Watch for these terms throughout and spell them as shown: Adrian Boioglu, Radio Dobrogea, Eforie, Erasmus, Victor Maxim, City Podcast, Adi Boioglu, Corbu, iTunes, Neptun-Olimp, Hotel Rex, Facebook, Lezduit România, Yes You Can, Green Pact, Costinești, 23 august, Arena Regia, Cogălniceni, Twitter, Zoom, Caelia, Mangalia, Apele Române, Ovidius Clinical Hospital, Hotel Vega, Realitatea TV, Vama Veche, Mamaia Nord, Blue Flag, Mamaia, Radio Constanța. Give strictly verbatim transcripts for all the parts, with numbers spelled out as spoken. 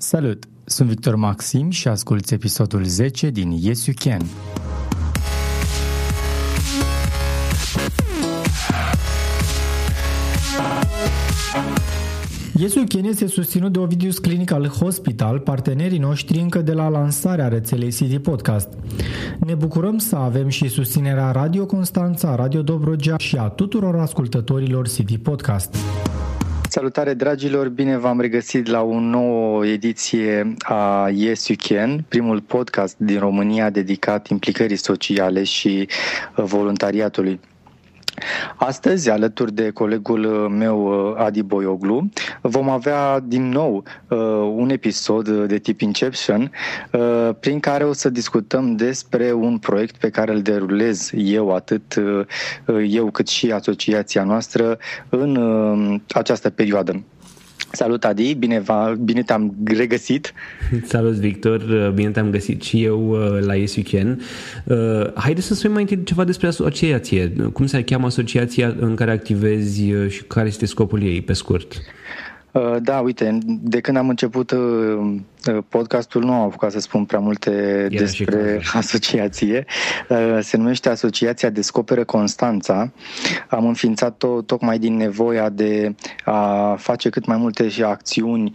Salut! Sunt Victor Maxim și asculți episodul zece din Yes You Can. Yes You Can este susținut de Ovidius Clinical Hospital, partenerii noștri încă de la lansarea rețelei City Podcast. Ne bucurăm să avem și susținerea Radio Constanța, Radio Dobrogea și a tuturor ascultătorilor City Podcast. Salutare dragilor, bine v-am regăsit la o nouă ediție a Yes You Can, primul podcast din România dedicat implicării sociale și voluntariatului. Astăzi, alături de colegul meu Adi Boioglu, vom avea din nou uh, un episod de tip Inception, uh, prin care o să discutăm despre un proiect pe care îl derulez eu, atât uh, eu cât și asociația noastră în uh, această perioadă. Salut Adi, bine, va, bine te-am regăsit. Salut Victor, bine te-am găsit și eu la Yes You Can. Haideți să spui mai întâi ceva despre asociație. Cum se cheamă asociația în care activezi și care este scopul ei, pe scurt? Da, uite, de când am început podcastul nu am apucat să spun prea multe Iar despre asociație. Se numește Asociația Descoperă Constanța. Am înființat-o tocmai din nevoia de a face cât mai multe și acțiuni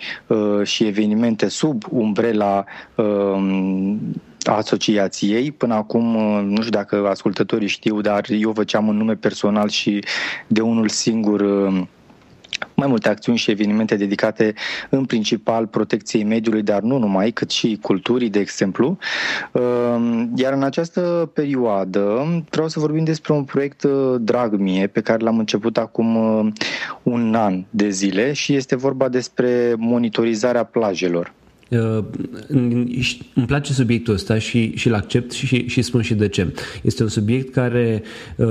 și evenimente sub umbrela asociației. Până acum, nu știu dacă ascultătorii știu, dar eu făceam un nume personal și de unul singur mai multe acțiuni și evenimente dedicate în principal protecției mediului, dar nu numai, cât și culturii, de exemplu. Iar în această perioadă vreau să vorbim despre un proiect drag mie, pe care l-am început acum un an de zile și este vorba despre monitorizarea plajelor. Uh, îmi place subiectul ăsta și, și îl accept și, și spun și de ce. Este un subiect care uh,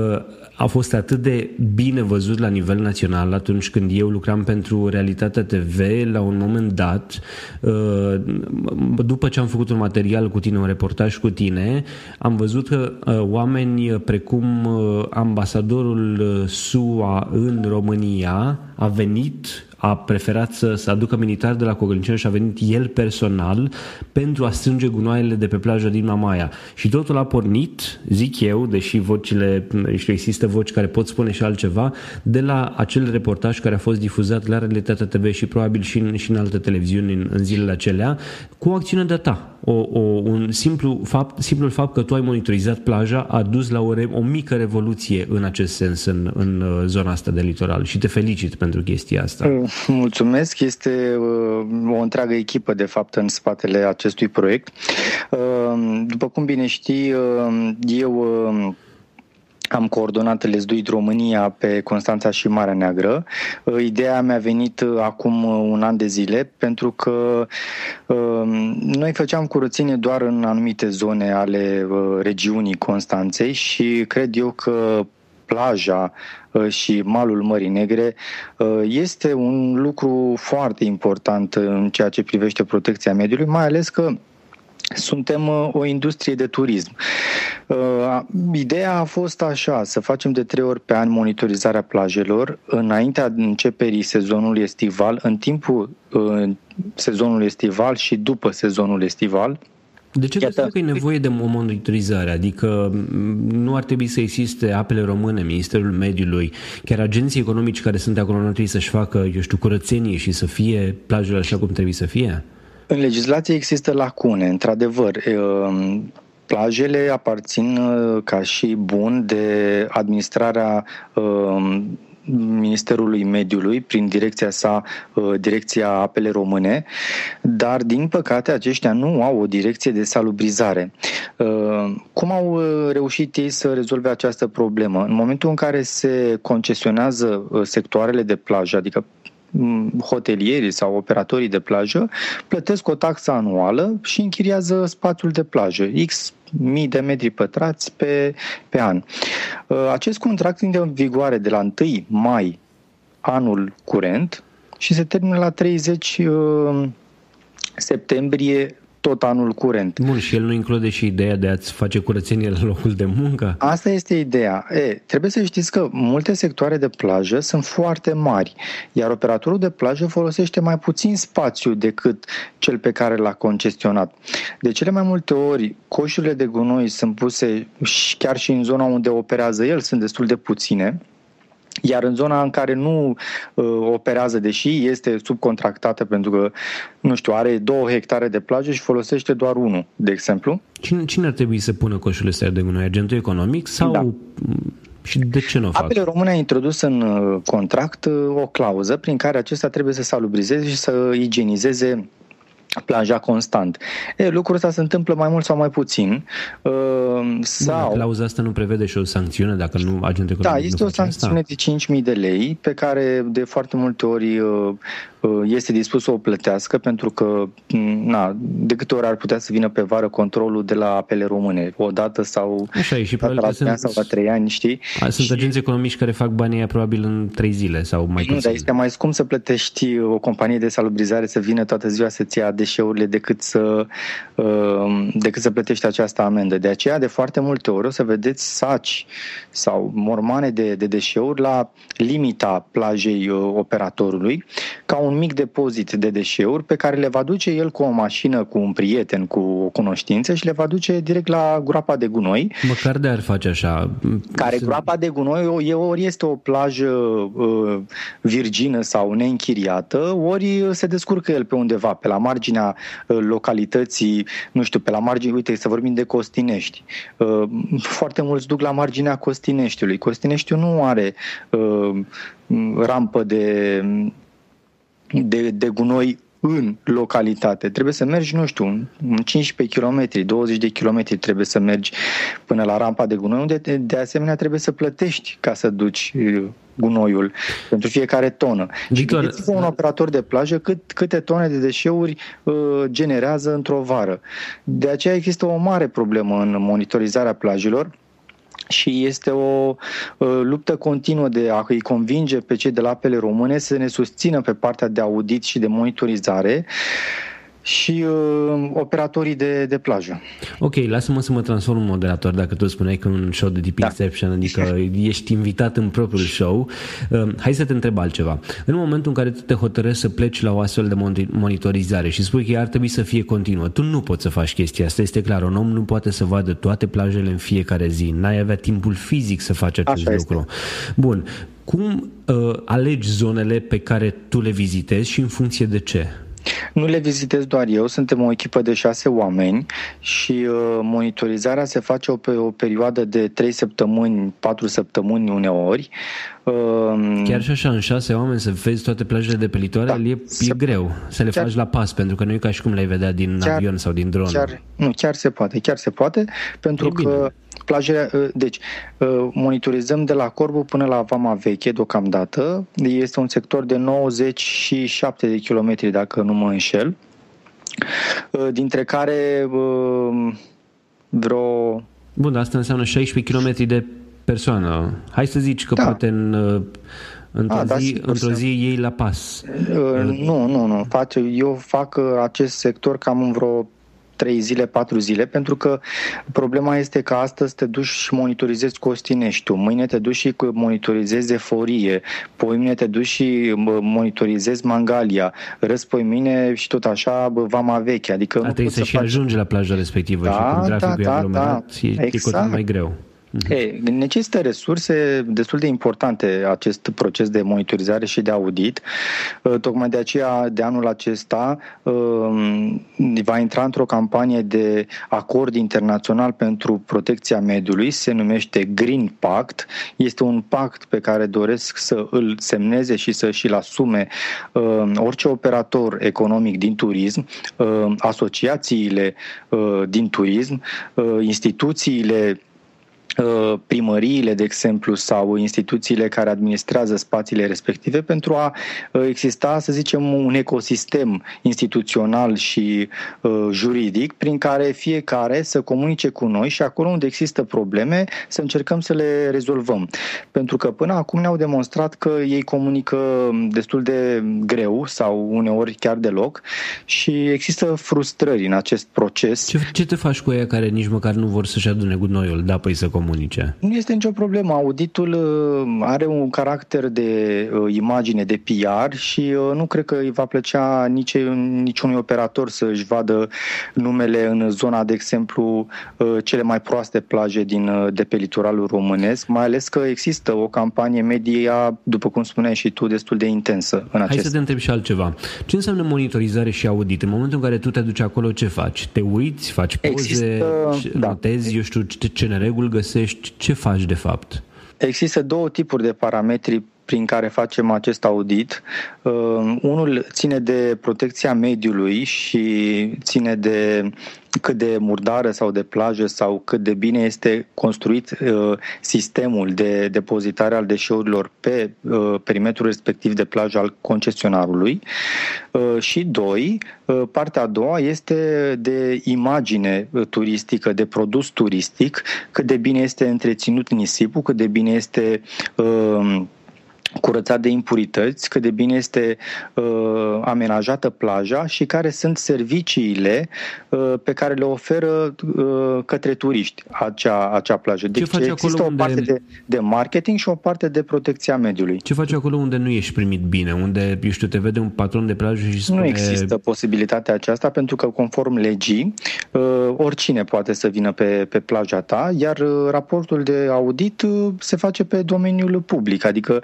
a fost atât de bine văzut la nivel național atunci când eu lucram pentru Realitatea T V. La un moment dat, uh, după ce am făcut un material cu tine, un reportaj cu tine, am văzut că uh, oameni precum uh, ambasadorul S U A în România a venit, a preferat să, să aducă militari de la Cogălniceni și a venit el personal pentru a strânge gunoaiele de pe plajă din Mamaia. Și totul a pornit, zic eu, deși vocile, știu, există voci care pot spune și altceva, de la acel reportaj care a fost difuzat la Realitatea T V și probabil și în, și în alte televiziuni în, în zilele acelea, cu acțiunea de-a ta. O, o, un simplu fapt, simplul fapt că tu ai monitorizat plaja a dus la o, re, o mică revoluție în acest sens în, în zona asta de litoral și te felicit pentru chestia asta. Mulțumesc, este o întreagă echipă de fapt în spatele acestui proiect. După cum bine știi, eu am coordonat Lezduit România pe Constanța și Marea Neagră. Ideea mi-a venit acum un an de zile pentru că noi făceam curățenie doar în anumite zone ale regiunii Constanței și cred eu că plaja și malul Mării Negre este un lucru foarte important în ceea ce privește protecția mediului, mai ales că suntem o industrie de turism. Ideea a fost așa, să facem de trei ori pe an monitorizarea plajelor înaintea începerii sezonului estival, în timpul sezonului estival și după sezonul estival. De ce crezi că e nevoie de o monitorizare? Adică nu ar trebui să existe Apele Române, Ministerul Mediului, chiar agenții economici care sunt acolo, nu trebuie să-și facă, eu știu, curățenie și să fie plajele așa cum trebuie să fie? În legislație există lacune, într-adevăr. Plajele aparțin ca și bun de administrarea Ministerului Mediului prin direcția sa, direcția Apele Române, dar din păcate aceștia nu au o direcție de salubrizare. Cum au reușit ei să rezolve această problemă? În momentul în care se concesionează sectoarele de plajă, adică hotelierii sau operatorii de plajă plătesc o taxă anuală și închiriază spațiul de plajă, X mii de metri pătrați pe, pe an. Acest contract intră în vigoare de la întâi mai anul curent și se termină la treizeci septembrie tot anul curent. Bun, și el nu include și ideea de a-ți face curățenie la locul de muncă? Asta este ideea. E, trebuie să știți că multe sectoare de plajă sunt foarte mari, iar operatorul de plajă folosește mai puțin spațiu decât cel pe care l-a concesionat. De cele mai multe ori, coșurile de gunoi sunt puse chiar și în zona unde operează el, sunt destul de puține. Iar în zona în care nu uh, operează, deși este subcontractată pentru că, nu știu, are două hectare de plajă și folosește doar unul, de exemplu. Cine, cine ar trebui să pună coșurile astea de gunoi? Agentul economic sau... Da. Și de ce nu o fac? Apele Române a introdus în contract o clauză prin care acesta trebuie să salubrizeze și să igienizeze plaja constant. E, lucrul ăsta se întâmplă mai mult sau mai puțin. Uh, sau... Clauza asta nu prevede și o sancțiune dacă nu agentul economic? Da, este o sancțiune asta de cinci mii de lei pe care de foarte multe ori uh, este dispus să o plătească pentru că na, de câte ori ar putea să vină pe vară controlul de la Apele Române, o dată sau așa e, și dată la sunt, sau la trei ani, știi? A, sunt și... agenți economici care fac banii aia probabil în trei zile sau mai puțin. Nu, dar este mai scump să plătești o companie de salubrizare să vină toată ziua să-ți ia deșeurile decât să, decât să plătești această amendă. De aceea, de foarte multe ori o să vedeți saci sau mormane de, de deșeuri la limita plajei operatorului, ca un mic depozit de deșeuri pe care le va duce el cu o mașină, cu un prieten, cu o cunoștință și le va duce direct la groapa de gunoi. Măcar de ar face așa. Care groapa de gunoi ori este o plajă uh, virgină sau neînchiriată, ori se descurcă el pe undeva, pe la marginea localității, nu știu, pe la margine, uite, să vorbim de Costinești. Uh, foarte mulți duc la marginea Costineștiului. Costineștiul nu are uh, rampă de De, de gunoi în localitate. Trebuie să mergi, nu știu, cincisprezece kilometri, douăzeci de kilometri trebuie să mergi până la rampa de gunoi, unde te, de asemenea trebuie să plătești ca să duci gunoiul pentru fiecare tonă. Victor, și gândiți-vă un operator de plajă cât, câte tone de deșeuri uh, generează într-o vară. De aceea există o mare problemă în monitorizarea plajelor și este o uh, luptă continuă de a îi convinge pe cei de la Apele Române să ne susțină pe partea de audit și de monitorizare și uh, operatorii de, de plajă. Ok, lasă-mă să mă transform în moderator, dacă tu spuneai că un show de Deep Inception, da. Adică ești invitat în propriul show. Uh, hai să te întreb altceva. În momentul în care tu te hotărăști să pleci la o astfel de monitorizare și spui că ea ar trebui să fie continuă, tu nu poți să faci chestia asta, este clar. Un om nu poate să vadă toate plajele în fiecare zi, n-ai avea timpul fizic să faci acest Așa lucru. Este. Bun, cum uh, alegi zonele pe care tu le vizitezi și în funcție de ce? Nu le vizitez doar eu, suntem o echipă de șase oameni și uh, monitorizarea se face o, pe o perioadă de trei săptămâni, patru săptămâni uneori. Uh, Chiar și așa, în șase oameni să vezi toate plajele de pe litoral, da, e, se, e greu să le chiar, faci la pas, pentru că nu e ca și cum le-ai vedea din chiar, avion sau din dronă. Chiar, nu, chiar se poate, chiar se poate, pentru e că bine. Plajele, deci, monitorizăm de la Corbu până la Vama Veche deocamdată. Este un sector de nouăzeci și șapte de kilometri, dacă nu mă înșel, dintre care vreo... Bun, asta înseamnă șaisprezece kilometri de persoană. Hai să zici că da. Poate în... Într-o, A, zi, da, într-o zi ei la pas. Nu, nu, nu. Eu fac acest sector cam în vreo trei zile, patru zile, pentru că problema este că astăzi te duci și monitorizezi Costineștiul, mâine te duci și monitorizezi Eforie, poimine te duci și monitorizezi Mangalia, răspoimine și tot așa Vama Veche. Adică A, trebuie să, să și faci... ajungi la plaja respectivă, da, și când graficul da, da, e aglomerat, da, e, exact. E mai greu. Ei, necesită resurse destul de importante acest proces de monitorizare și de audit. Tocmai de aceea, de anul acesta, va intra într-o campanie de acord internațional pentru protecția mediului, se numește Green Pact. Este un pact pe care doresc să îl semneze și să și-l asume orice operator economic din turism, asociațiile din turism, instituțiile primăriile, de exemplu, sau instituțiile care administrează spațiile respective, pentru a exista, să zicem, un ecosistem instituțional și juridic prin care fiecare să comunice cu noi și acolo unde există probleme să încercăm să le rezolvăm. Pentru că până acum ne-au demonstrat că ei comunică destul de greu sau uneori chiar deloc și există frustrări în acest proces. Ce, ce te faci cu aia care nici măcar nu vor să-și adune gunoiul, da, păi să comunice? Comunice. Nu este nicio problemă. Auditul are un caracter de imagine, de P R și nu cred că îi va plăcea nici, niciunui operator să-și vadă numele în zona, de exemplu, cele mai proaste plaje din, de pe litoralul românesc, mai ales că există o campanie media, după cum spuneai și tu, destul de intensă în acest. Hai să te întreb și altceva. Ce înseamnă monitorizare și audit? În momentul în care tu te duci acolo, ce faci? Te uiți, faci poze, există, notezi, da. Eu știu ce nereguli găsești? Ce faci de fapt? Există două tipuri de parametri prin care facem acest audit. Uh, unul ține de protecția mediului și ține de cât de murdară sau de plajă sau cât de bine este construit uh, sistemul de depozitare al deșeurilor pe uh, perimetrul respectiv de plajă al concesionarului. Uh, și doi, uh, partea a doua este de imagine turistică, de produs turistic, cât de bine este întreținut nisipul, cât de bine este uh, curățat de impurități, cât de bine este uh, amenajată plaja și care sunt serviciile uh, pe care le oferă uh, către turiști acea, acea plajă. Deci ce există o parte de, de marketing și o parte de protecția mediului. Ce faci acolo unde nu ești primit bine, unde, eu știu, te vede un patron de plajă și spune... Nu există posibilitatea aceasta pentru că, conform legii, uh, oricine poate să vină pe, pe plaja ta, iar uh, raportul de audit uh, se face pe domeniul public, adică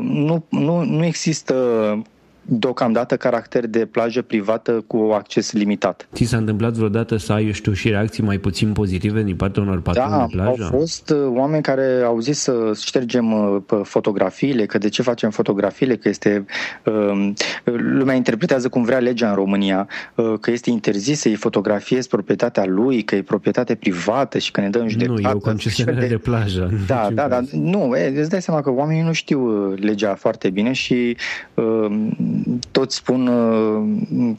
Nu, nu, nu există deocamdată caracter de plajă privată cu acces limitat. Ți s-a întâmplat vreodată să ai, eu știu, și reacții mai puțin pozitive din partea unor patroni de plajă? Da, au fost oameni care au zis să ștergem fotografiile, că de ce facem fotografiile, că este... Lumea interpretează cum vrea legea în România, că este interzis să-i fotografiezi proprietatea lui, că e proprietate privată și că ne dă în judecată. Nu, e o concesionare de... de plajă. Da, da, da. Nu, e, îți dai seama că oamenii nu știu legea foarte bine și... toți spun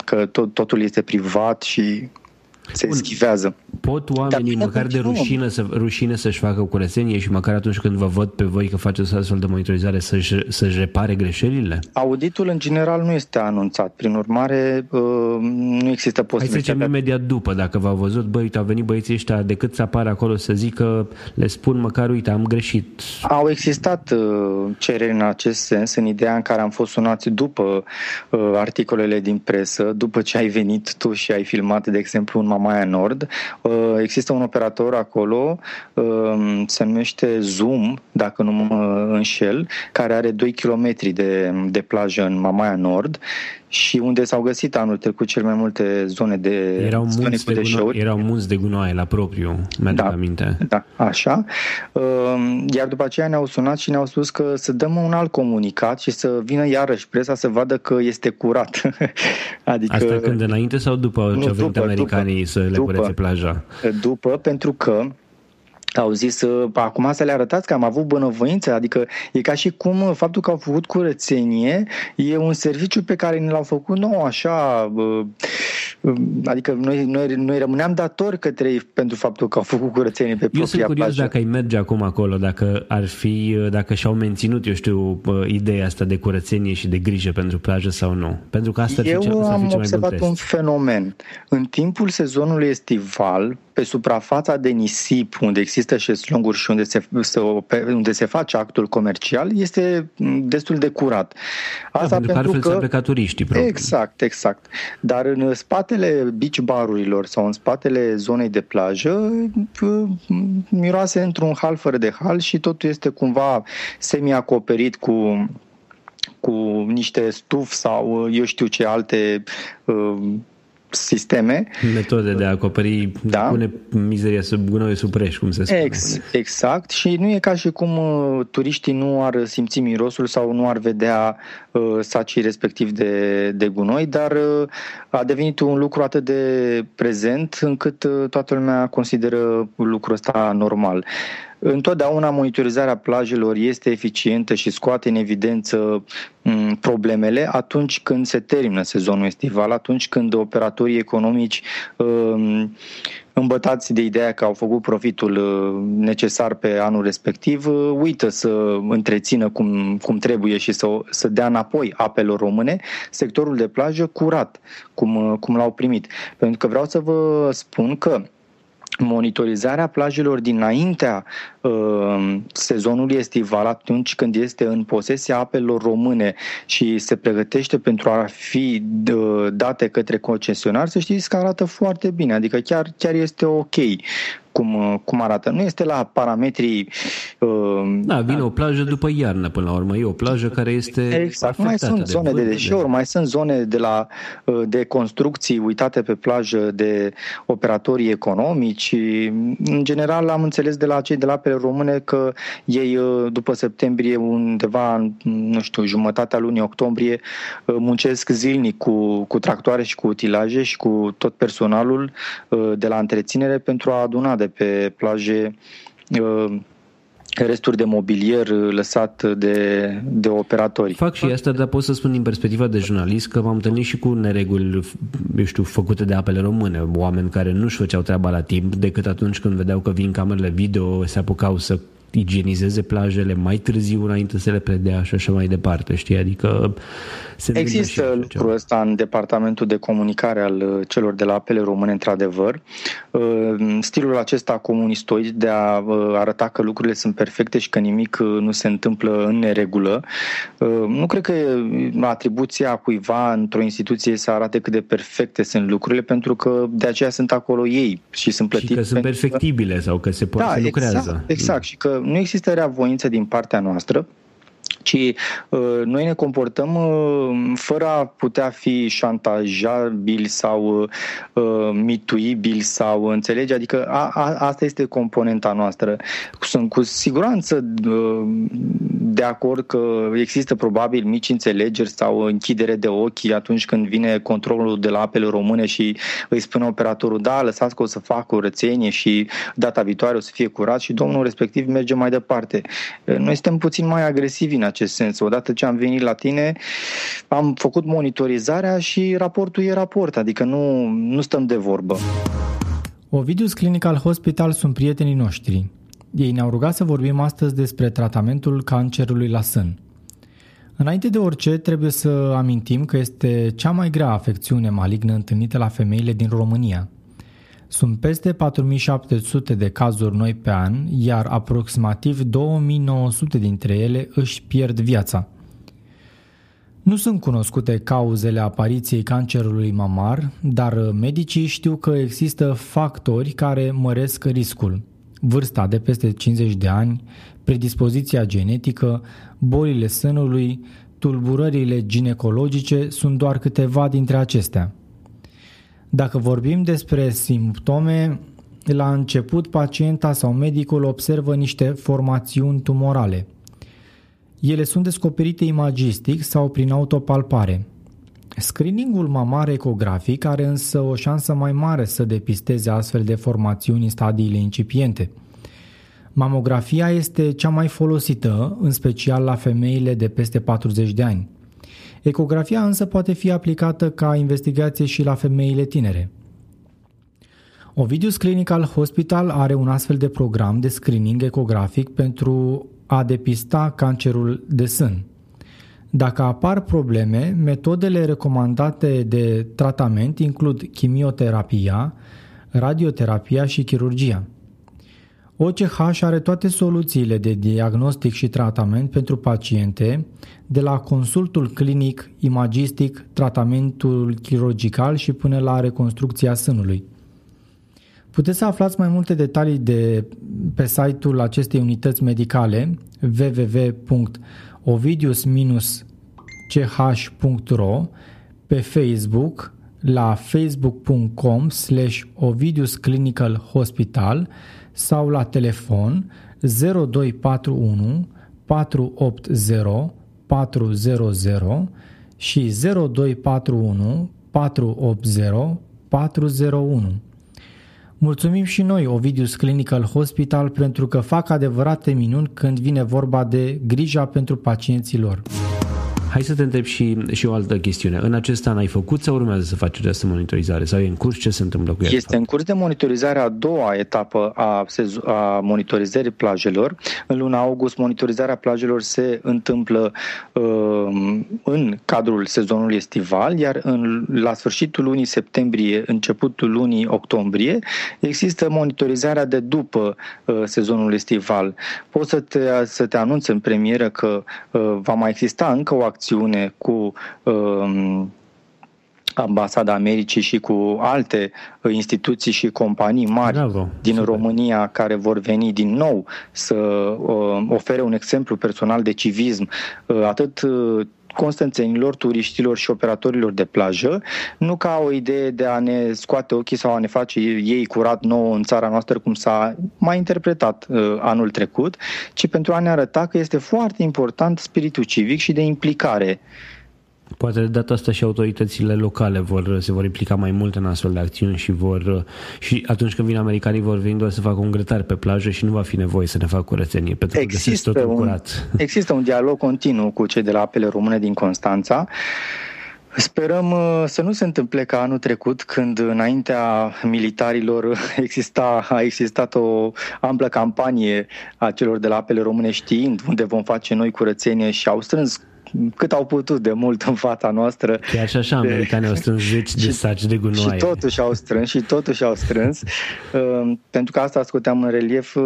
că tot, totul este privat și se eschivează. Pot oamenii, dar, măcar de rușine, să, rușine să-și facă curățenie și măcar atunci când vă văd pe voi că faceți astfel de monitorizare să-și, să-și repare greșelile? Auditul în general nu este anunțat, prin urmare nu există posibilitatea. Hai să zicem imediat după, dacă v-au văzut, băi, uite, au venit băieții ăștia, decât să apară acolo să zică, le spun măcar, uite, am greșit. Au existat cereri în acest sens, în ideea în care am fost sunați după articolele din presă, după ce ai venit tu și ai filmat, de exemplu, un Mamaia Nord. Există un operator acolo, se numește Zoom, dacă nu mă înșel, care are doi kilometri de, de plajă în Mamaia Nord și unde s-au găsit anul trecut cel mai multe zone de erau zone cu de deșeuri. Erau munți de gunoaie la propriu, mi-aduc da, aminte. Da, așa. Iar după aceea ne-au sunat și ne-au spus că să dăm un alt comunicat și să vină iarăși presa să vadă că este curat. Adică, asta când înainte sau după nu, ce au venit după, americanii după, să le după, curețe plaja? După, pentru că au zis, acum să le arătați că am avut bunăvoință, adică e ca și cum faptul că au făcut curățenie e un serviciu pe care ne l-au făcut nouă, așa, adică noi, noi, noi rămâneam datori către ei pentru faptul că au făcut curățenie pe propria plajă. Eu sunt curios dacă ai merge acum acolo, dacă ar fi, dacă și-au menținut, eu știu, ideea asta de curățenie și de grijă pentru plajă sau nu. Pentru că asta ar fi cea mai bună. Eu am observat un fenomen. În timpul sezonului estival, pe suprafața de nisip, unde există șezlonguri și unde se, se, unde se face actul comercial, este destul de curat. Asta da, pentru că... pe ca turiștii, probabil. Exact, exact. Dar în spatele beach barurilor sau în spatele zonei de plajă miroase într-un hal fără de hal și totul este cumva semi-acoperit cu... cu niște stuf sau eu știu ce alte uh, sisteme. Metode de a acoperi, da? Pune mizeria sub gunoiul sub preș, cum se spune. Ex, exact. Și nu e ca și cum uh, turiștii nu ar simți mirosul sau nu ar vedea uh, sacii respectiv de, de gunoi, dar uh, a devenit un lucru atât de prezent încât uh, toată lumea consideră lucrul ăsta normal. Întotdeauna monitorizarea plajelor este eficientă și scoate în evidență problemele atunci când se termină sezonul estival, atunci când operatorii economici îmbătați de ideea că au făcut profitul necesar pe anul respectiv, uită să întrețină cum, cum trebuie și să, să dea înapoi Apelor Române sectorul de plajă curat, cum, cum l-au primit. Pentru că vreau să vă spun că monitorizarea plajelor dinaintea uh, sezonului estival, atunci când este în posesia Apelor Române și se pregătește pentru a fi uh, date către concesionar, să știți că arată foarte bine, adică chiar, chiar este ok cum, uh, cum arată. Nu este la parametrii... Uh, da, vine o plajă după iarnă până la urmă, e o plajă care este... Exact, mai sunt zone de, de deșeuri, de... mai sunt zone de, la, uh, de construcții uitate pe plajă de operatorii economici. Și în general am înțeles de la cei de la Apele Române că ei după septembrie, undeva, nu știu, jumătatea lunii octombrie, muncesc zilnic cu, cu tractoare și cu utilaje și cu tot personalul de la întreținere pentru a aduna de pe plaje resturi de mobilier lăsat de, de operatori. Fac și asta, dar pot să spun din perspectiva de jurnalist că m-am întâlnit și cu nereguli, eu știu, făcute de Apele Române, oameni care nu-și făceau treaba la timp, decât atunci când vedeau că vin camerele video, se apucau să igienizeze plajele mai târziu înainte să le predea și așa mai departe, știi? Adică se există lucrul ăsta în departamentul de comunicare al celor de la Apele Române, într-adevăr. Stilul acesta comunistoid de a arăta că lucrurile sunt perfecte și că nimic nu se întâmplă în neregulă. Nu cred că atribuția cuiva într-o instituție să arate cât de perfecte sunt lucrurile, pentru că de aceea sunt acolo ei și sunt plătiți. Și că sunt perfectibile că... sau că se poate da, să lucrează. Exact, exact. Și că nu există rea voință din partea noastră, ci uh, noi ne comportăm uh, fără a putea fi șantajabili sau uh, mituibili sau înțelegi, adică a, a, asta este componenta noastră. Sunt cu siguranță uh, de acord că există probabil mici înțelegeri sau închidere de ochi atunci când vine controlul de la Apele Române și îi spune operatorul, da, lăsați că o să fac curățenie și data viitoare o să fie curat și domnul respectiv merge mai departe. Noi suntem puțin mai agresivi în acest sens. Odată ce am venit la tine, am făcut monitorizarea și raportul e raport, adică nu, nu stăm de vorbă. Ovidius Clinical Hospital sunt prietenii noștri. Ei ne-au rugat să vorbim astăzi despre tratamentul cancerului la sân. Înainte de orice, trebuie să amintim că este cea mai grea afecțiune malignă întâlnită la femeile din România. Sunt peste patru mii șapte sute de cazuri noi pe an, iar aproximativ două mii nouă sute dintre ele își pierd viața. Nu sunt cunoscute cauzele apariției cancerului mamar, dar medicii știu că există factori care măresc riscul. Vârsta de peste cincizeci de ani, predispoziția genetică, bolile sânului, tulburările ginecologice sunt doar câteva dintre acestea. Dacă vorbim despre simptome, la început pacienta sau medicul observă niște formațiuni tumorale. Ele sunt descoperite imagistic sau prin autopalpare. Screeningul mamar ecografic are însă o șansă mai mare să depisteze astfel de formațiuni în stadiile incipiente. Mamografia este cea mai folosită, în special la femeile de peste patruzeci de ani. Ecografia însă poate fi aplicată ca investigație și la femeile tinere. Ovidius Clinical Hospital are un astfel de program de screening ecografic pentru a depista cancerul de sân. Dacă apar probleme, metodele recomandate de tratament includ chimioterapia, radioterapia și chirurgia. O C H are toate soluțiile de diagnostic și tratament pentru paciente, de la consultul clinic, imagistic, tratamentul chirurgical și până la reconstrucția sânului. Puteți să aflați mai multe detalii de pe site-ul acestei unități medicale w w w punct ovidius dash c h punct r o, pe Facebook, la facebook.com slash Ovidius Clinical Hospital sau la telefon zero doi patru unu patru opt zero patru zero zero și zero doi patru unu patru opt zero patru zero unu. Mulțumim și noi Ovidius Clinical Hospital pentru că fac adevărate minuni când vine vorba de grija pentru pacienții lor. Hai să te întreb și, și o altă chestiune. În acest an ai făcut sau urmează să faci această monitorizare? Sau e în curs? Ce se întâmplă cu ea? Este în curs de monitorizare a doua etapă a, sezo- a monitorizării plajelor. În luna august monitorizarea plajelor se întâmplă uh, în cadrul sezonului estival, iar în, la sfârșitul lunii septembrie, începutul lunii octombrie, există monitorizarea de după uh, sezonul estival. Pot să te, să te anunț în premieră că uh, va mai exista încă o acțiune cu um, Ambasada Americii și cu alte instituții și companii mari Bravo, din super. România care vor veni din nou să um, ofere un exemplu personal de civism uh, atât uh, constanțenilor, turiștilor și operatorilor de plajă, nu ca o idee de a ne scoate ochii sau a ne face ei curat nouă în țara noastră, cum s-a mai interpretat uh, anul trecut, ci pentru a ne arăta că este foarte important spiritul civic și de implicare. Poate de data asta și autoritățile locale vor, se vor implica mai mult în astfel de acțiuni și vor și atunci când vin americanii vor veni doar să facă un grătar pe plajă și nu va fi nevoie să ne facă curățenie, pentru că găsesc totul curat. Există un dialog continuu cu cei de la Apele Române din Constanța. Sperăm să nu se întâmple ca anul trecut, când înaintea militarilor exista, a existat o amplă campanie a celor de la Apele Române știind unde vom face noi curățenie și au strâns cât au putut de mult în fața noastră. Chiar și așa, americanii au strâns zeci de saci de gunoaie. Și totuși au strâns, și totuși au strâns, uh, pentru că asta scoteam în relief. Uh,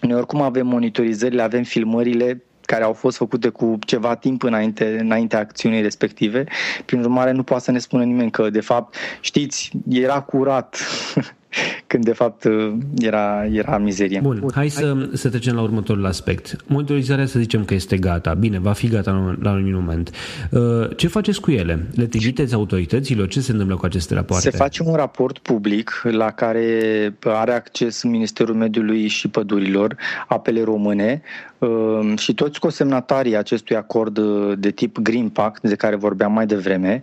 noi oricum avem monitorizările, avem filmările care au fost făcute cu ceva timp înainte, înaintea acțiunii respective. Prin urmare, nu poate să ne spună nimeni că, de fapt, știți, era curat când de fapt era, era mizerie. Bun, hai să, să trecem la următorul aspect. Monitorizarea, să zicem că este gata. Bine, va fi gata la un moment. Ce faceți cu ele? Le trimiteți autorităților? Ce se întâmplă cu aceste rapoarte? Se face un raport public la care are acces Ministerul Mediului și Pădurilor, Apele Române și toți cosemnatarii acestui acord de tip Green Pact, de care vorbeam mai devreme,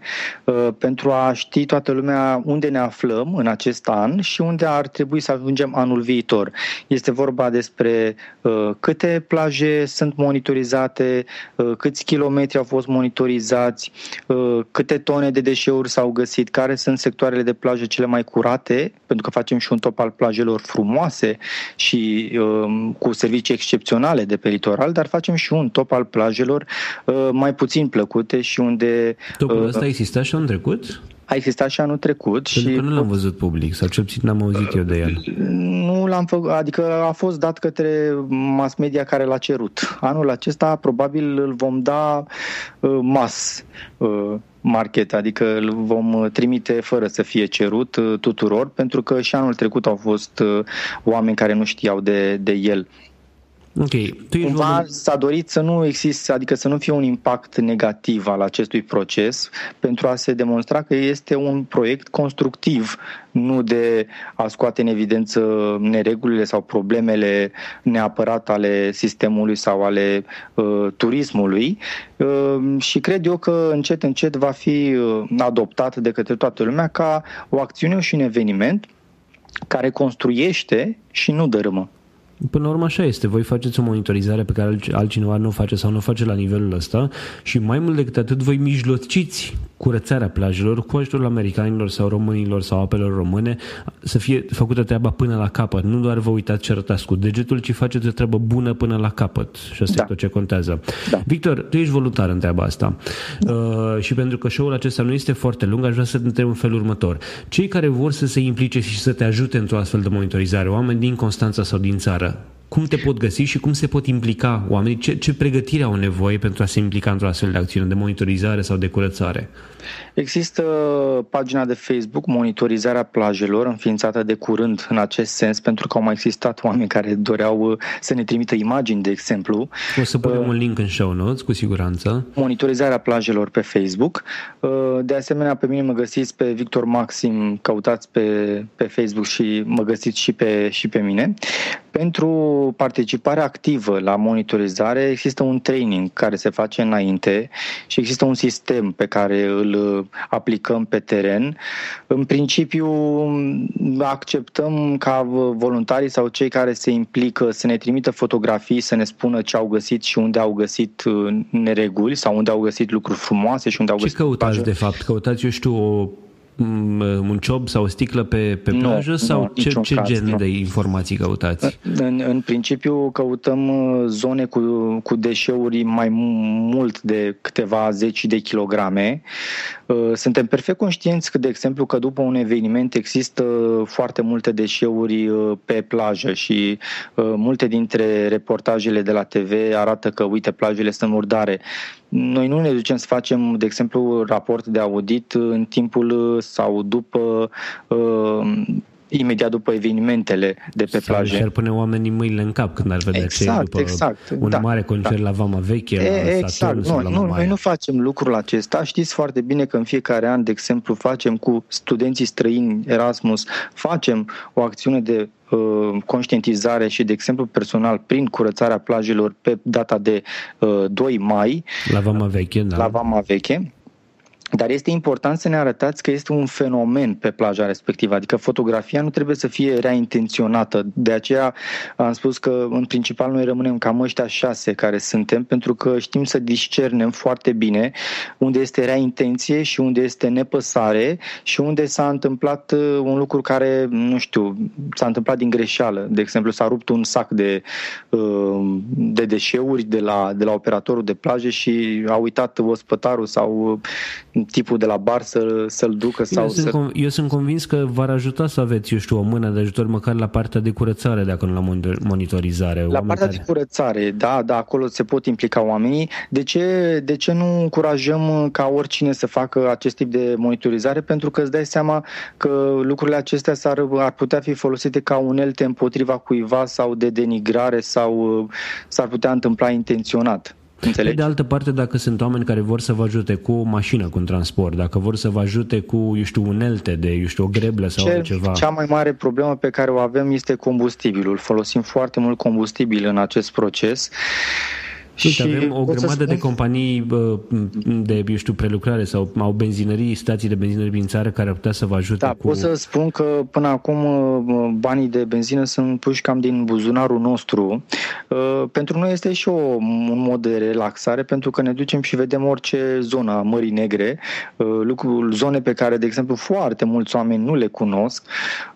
pentru a ști toată lumea unde ne aflăm în acest an și unde ar trebui să ajungem anul viitor. Este vorba despre uh, câte plaje sunt monitorizate, uh, câți kilometri au fost monitorizați, uh, câte tone de deșeuri s-au găsit, care sunt sectoarele de plaje cele mai curate, pentru că facem și un top al plajelor frumoase și uh, cu servicii excepționale de pe litoral, dar facem și un top al plajelor uh, mai puțin plăcute și unde... Topul uh, ăsta exista și anul trecut? A existat și anul trecut. Pentru și că nu l-am văzut public, sau cel puțin n-am auzit eu de el. Nu l-am făcut, adică a fost dat către mass media care l-a cerut. Anul acesta probabil îl vom da mass market, adică îl vom trimite fără să fie cerut tuturor, pentru că și anul trecut au fost oameni care nu știau de, de el. Okay. Tu Cumva vorba... s-a dorit să nu existe, adică să nu fie un impact negativ al acestui proces, pentru a se demonstra că este un proiect constructiv, nu de a scoate în evidență neregulile sau problemele neapărat ale sistemului sau ale uh, turismului uh, și cred eu că încet, încet va fi adoptat de către toată lumea ca o acțiune și un eveniment care construiește și nu dărâmă. Până la urmă așa este, voi faceți o monitorizare pe care altcineva nu o face sau nu o face la nivelul ăsta și mai mult decât atât voi mijlociți curățarea plajelor cu ajutorul americanilor sau românilor sau Apelor Române să fie făcută treaba până la capăt, nu doar vă uitați ce arătați cu degetul, ci faceți o treabă bună până la capăt și asta da. E tot ce contează. Da. Victor, tu ești voluntar în treaba asta da. uh, și pentru că show-ul acesta nu este foarte lung, aș vrea să te întreb în felul următor. Cei care vor să se implice și să te ajute într-o astfel de monitorizare, oameni din Constanța sau din țară, Cum te pot găsi și cum se pot implica oamenii? Ce, ce pregătire au nevoie pentru a se implica într-o astfel de acțiune, de monitorizare sau de curățare? Există pagina de Facebook, Monitorizarea Plajelor, înființată de curând în acest sens, pentru că au mai existat oameni care doreau să ne trimită imagini, de exemplu. O să punem uh, un link în show notes, cu siguranță. Monitorizarea Plajelor pe Facebook. Uh, de asemenea, pe mine mă găsiți pe Victor Maxim, căutați pe, pe Facebook și mă găsiți și pe, și pe mine. Pentru participare activă la monitorizare există un training care se face înainte și există un sistem pe care îl aplicăm pe teren. În principiu acceptăm ca voluntarii sau cei care se implică să ne trimită fotografii, să ne spună ce au găsit și unde au găsit nereguli sau unde au găsit lucruri frumoase și unde au găsit... Ce căutați de fapt? Căutați, eu știu, o... un ciob sau o sticlă pe, pe plajă nu, sau nu, ce, ce caz, gen nu. de informații căutați? În, în principiu căutăm zone cu, cu deșeuri mai mult de câteva zeci de kilograme. Suntem perfect conștienți că, de exemplu, că după un eveniment există foarte multe deșeuri pe plajă și multe dintre reportajele de la te ve arată că, uite, plajele sunt murdare. Noi nu ne ducem să facem, de exemplu, raport de audit în timpul sau după, uh, imediat după evenimentele de pe plajă. Și-ar pune oamenii mâinile în cap când ar vedea exact, după exact, un da, mare concert da. la Vama Veche, e, la Saturn, exact, nu, la Mamaia. Noi nu facem lucrul acesta. Știți foarte bine că în fiecare an, de exemplu, facem cu studenții străini Erasmus, facem o acțiune de conștientizare și, de exemplu, personal prin curățarea plajelor pe data de doi mai la Vama Veche, da. la Vama Veche. Dar este important să ne arătați că este un fenomen pe plaja respectivă, adică fotografia nu trebuie să fie reintenționată. De aceea am spus că în principal noi rămânem cam ăștia șase care suntem, pentru că știm să discernem foarte bine unde este reintenție și unde este nepăsare și unde s-a întâmplat un lucru care, nu știu, s-a întâmplat din greșeală. De exemplu, s-a rupt un sac de, de deșeuri de la, de la operatorul de plaje și a uitat ospătarul sau... tipul de la bar să, să-l ducă sau eu, să... sunt conv- eu sunt convins că v-ar ajuta să aveți, eu știu, o mână de ajutor măcar la partea de curățare, dacă nu la monitorizare. La partea care... de curățare, da, da, acolo se pot implica oamenii. De ce, de ce nu încurajăm ca oricine să facă acest tip de monitorizare? Pentru că îți dai seama că lucrurile acestea s-ar, ar putea fi folosite ca unelte împotriva cuiva sau de denigrare sau s-ar putea întâmpla intenționat. Pe de altă parte, dacă sunt oameni care vor să vă ajute cu o mașină, cu un transport, dacă vor să vă ajute cu, eu știu, unelte de, eu știu, o greblă sau Ce, ceva. Cea mai mare problemă pe care o avem este combustibilul. Folosim foarte mult combustibil în acest proces. Uite, și avem o grămadă de companii de, eu știu, prelucrare sau au benzinării, stații de benzinării prin țară care ar putea să vă ajute. Da, cu... pot să spun că până acum banii de benzină sunt puși cam din buzunarul nostru. Pentru noi este și o, un mod de relaxare, pentru că ne ducem și vedem orice zonă a Mării Negre, zone pe care, de exemplu, foarte mulți oameni nu le cunosc.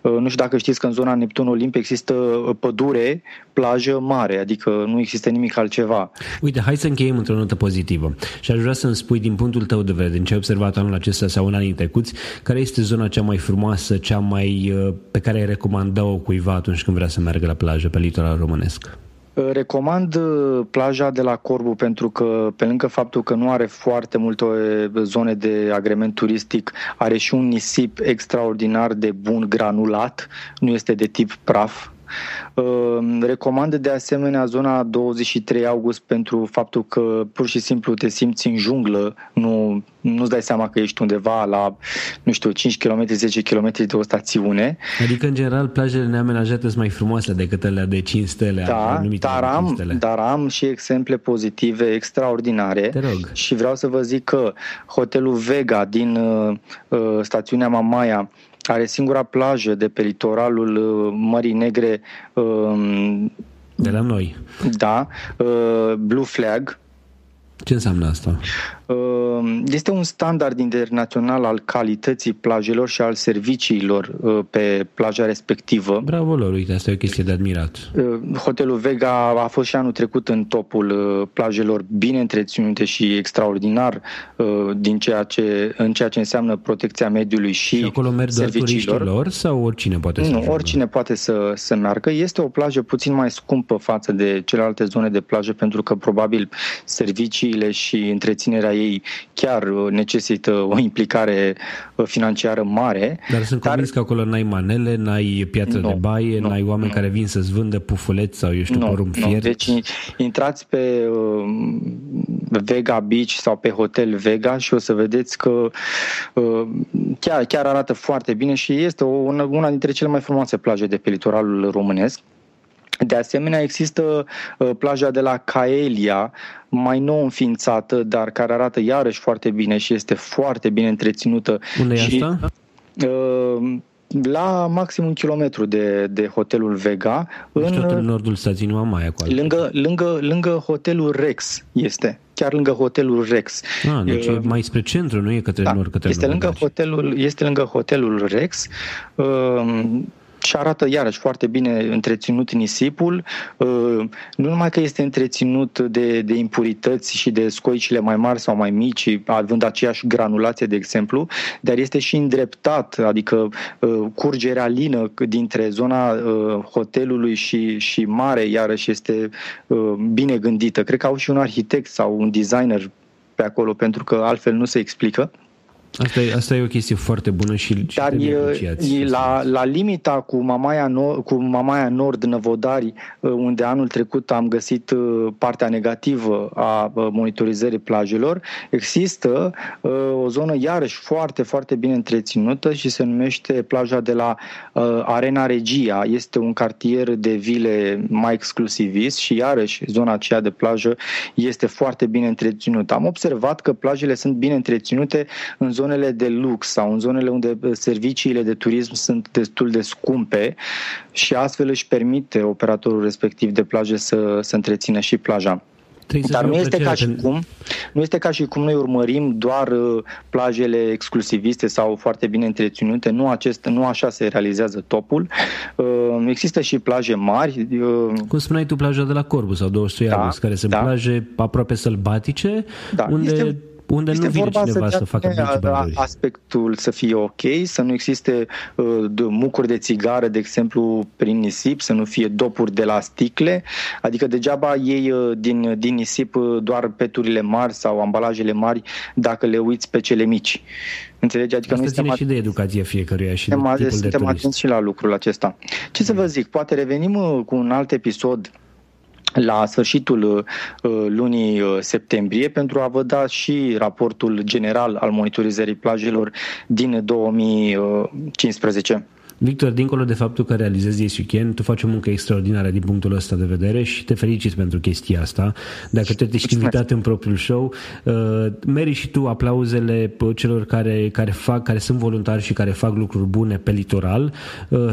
Nu știu dacă știți că în zona Neptun-Olimp există pădure, plajă mare, adică nu există nimic altceva. Uite, hai să încheiem într-o notă pozitivă și aș vrea să-mi spui din punctul tău de vedere, din ce ai observat anul acesta sau în anii trecuți, care este zona cea mai frumoasă, cea mai, pe care ai recomanda-o cuiva atunci când vrea să meargă la plajă pe litoral românesc? Recomand plaja de la Corbu, pentru că pe lângă faptul că nu are foarte multe zone de agrement turistic, are și un nisip extraordinar de bun, granulat, nu este de tip praf. Recomand de asemenea zona douăzeci și trei august pentru faptul că pur și simplu te simți în junglă, nu, nu-ți dai seama că ești undeva la, nu știu, cinci kilometri, zece kilometri de o stațiune. Adică, în general, plajele neamenajate sunt mai frumoase decât alea de cinci stele. Da, dar am, cinci stele. Dar am și exemple pozitive extraordinare și vreau să vă zic că Hotelul Vega din uh, uh, stațiunea Mamaia are singura plajă de pe litoralul Mării Negre um, de la noi. Da, uh, Blue Flag. Ce înseamnă asta? Este un standard internațional al calității plajelor și al serviciilor pe plaja respectivă. Bravo lor, uite, asta e o chestie de admirat. Hotelul Vega a fost și anul trecut în topul plajelor bine întreținute și extraordinar din ceea ce, în ceea ce înseamnă protecția mediului și, și acolo merg doar turiștilor lor, sau oricine poate să Nu, oricine poate să, să meargă. Este o plajă puțin mai scumpă față de celelalte zone de plajă, pentru că probabil serviciile și întreținerea ei chiar necesită o implicare financiară mare. Dar sunt dar... convins că acolo n-ai manele, n-ai piatră no, de baie, no, n-ai oameni no. care vin să-ți vândă pufuleți sau, eu știu, no, porumb fiert. No. Deci intrați pe uh, Vega Beach sau pe Hotel Vega și o să vedeți că uh, chiar, chiar arată foarte bine și este o, una dintre cele mai frumoase plaje de pe litoralul românesc. De asemenea, există uh, plaja de la Caelia, mai nou înființată, dar care arată iarăși foarte bine și este foarte bine întreținută. Unde și, e asta? Uh, la maxim un kilometru de, de hotelul Vega. Deci în, tot în nordul stației, nu am mai acolo. Lângă, lângă, lângă hotelul Rex este. Chiar lângă hotelul Rex. Ah, deci uh, e mai spre centru, nu e către da, nord, către este nord. Lângă hotelul, este lângă hotelul Rex. Uh, Și arată iarăși foarte bine întreținut nisipul, nu numai că este întreținut de, de impurități și de scoicile mai mari sau mai mici, având aceeași granulație, de exemplu, dar este și îndreptat, adică curgerea lină dintre zona hotelului și, și mare, iarăși este bine gândită. Cred că au și un arhitect sau un designer pe acolo, pentru că altfel nu se explică. Asta e, asta e o chestie foarte bună și, și dar e, la, la limita cu Mamaia, no- cu Mamaia Nord, Năvodari, unde anul trecut am găsit partea negativă a monitorizării plajelor, există o zonă iarăși foarte, foarte bine întreținută și se numește plaja de la Arena Regia. Este un cartier de vile mai exclusivist și iarăși zona aceea de plajă este foarte bine întreținută. Am observat că plajele sunt bine întreținute în zonele de lux sau în zonele unde serviciile de turism sunt destul de scumpe și astfel își permite operatorul respectiv de plaje să, să întrețină și plaja. Dar nu este, ca și cum, nu este ca și cum noi urmărim doar plajele exclusiviste sau foarte bine întreținute, nu, acest, nu așa se realizează topul. Există și plaje mari. Cum spuneai tu, plaja de la Corbu sau douăzeci și trei august, da, care sunt da. plaje aproape sălbatice, da, unde... Este... Unde este nu vine cineva să, să facă mici aspectul să fie ok, să nu existe uh, de mucuri de țigară, de exemplu, prin nisip, să nu fie dopuri de la sticle, adică degeaba iei uh, din, din nisip uh, doar peturile mari sau ambalajele mari dacă le uiți pe cele mici. Înțelegi? Adică asta nu ține și de educația fiecăruia și de tipul de turist. Suntem atenți și la lucrul acesta. Ce mm. să vă zic, poate revenim uh, cu un alt episod la sfârșitul lunii septembrie pentru a vă da și raportul general al monitorizării plajelor din două mii cincisprezece. Victor, dincolo de faptul că realizezi Yes You Can, tu faci o muncă extraordinară din punctul ăsta de vedere și te felicit pentru chestia asta. Dacă te ești invitat în propriul show, meri și tu aplauzele celor care, care, fac, care sunt voluntari și care fac lucruri bune pe litoral,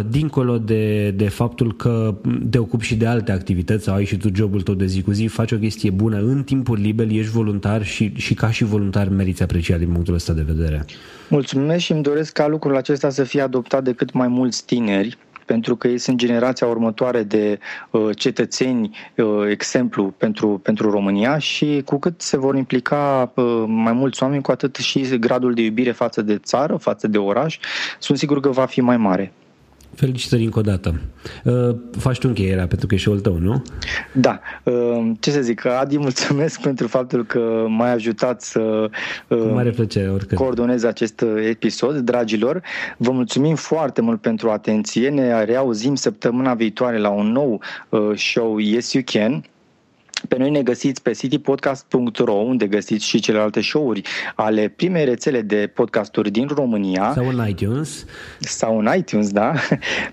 dincolo de, de faptul că te ocupi și de alte activități sau ai și tu jobul tău de zi cu zi, faci o chestie bună în timpul liber, ești voluntar și, și ca și voluntar meriți apreciat din punctul ăsta de vedere. Mulțumesc și îmi doresc ca lucrul acesta să fie adoptat de cât mai mulți tineri, pentru că ei sunt generația următoare de uh, cetățeni, uh, exemplu pentru, pentru România și cu cât se vor implica uh, mai mulți oameni, cu atât și gradul de iubire față de țară, față de oraș, sunt sigur că va fi mai mare. Felicitări încă o dată. Uh, faci tu încheierea, pentru că e show-ul tău, nu? Da. Uh, ce să zic, Adi, mulțumesc pentru faptul că m-ai ajutat să uh, mare plăcere, coordonez acest episod, dragilor. Vă mulțumim foarte mult pentru atenție. Ne reauzim săptămâna viitoare la un nou uh, show Yes You Can. Pe noi ne găsiți pe city podcast punct ro, unde găsiți și celelalte show-uri ale primei rețele de podcasturi din România. Sau în iTunes. Sau în iTunes, da.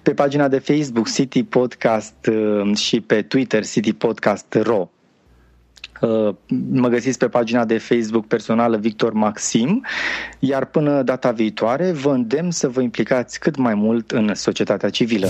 Pe pagina de Facebook City Podcast și pe Twitter City Podcast ro. Mă găsiți pe pagina de Facebook personală Victor Maxim, iar până data viitoare vă îndemn să vă implicați cât mai mult în societatea civilă.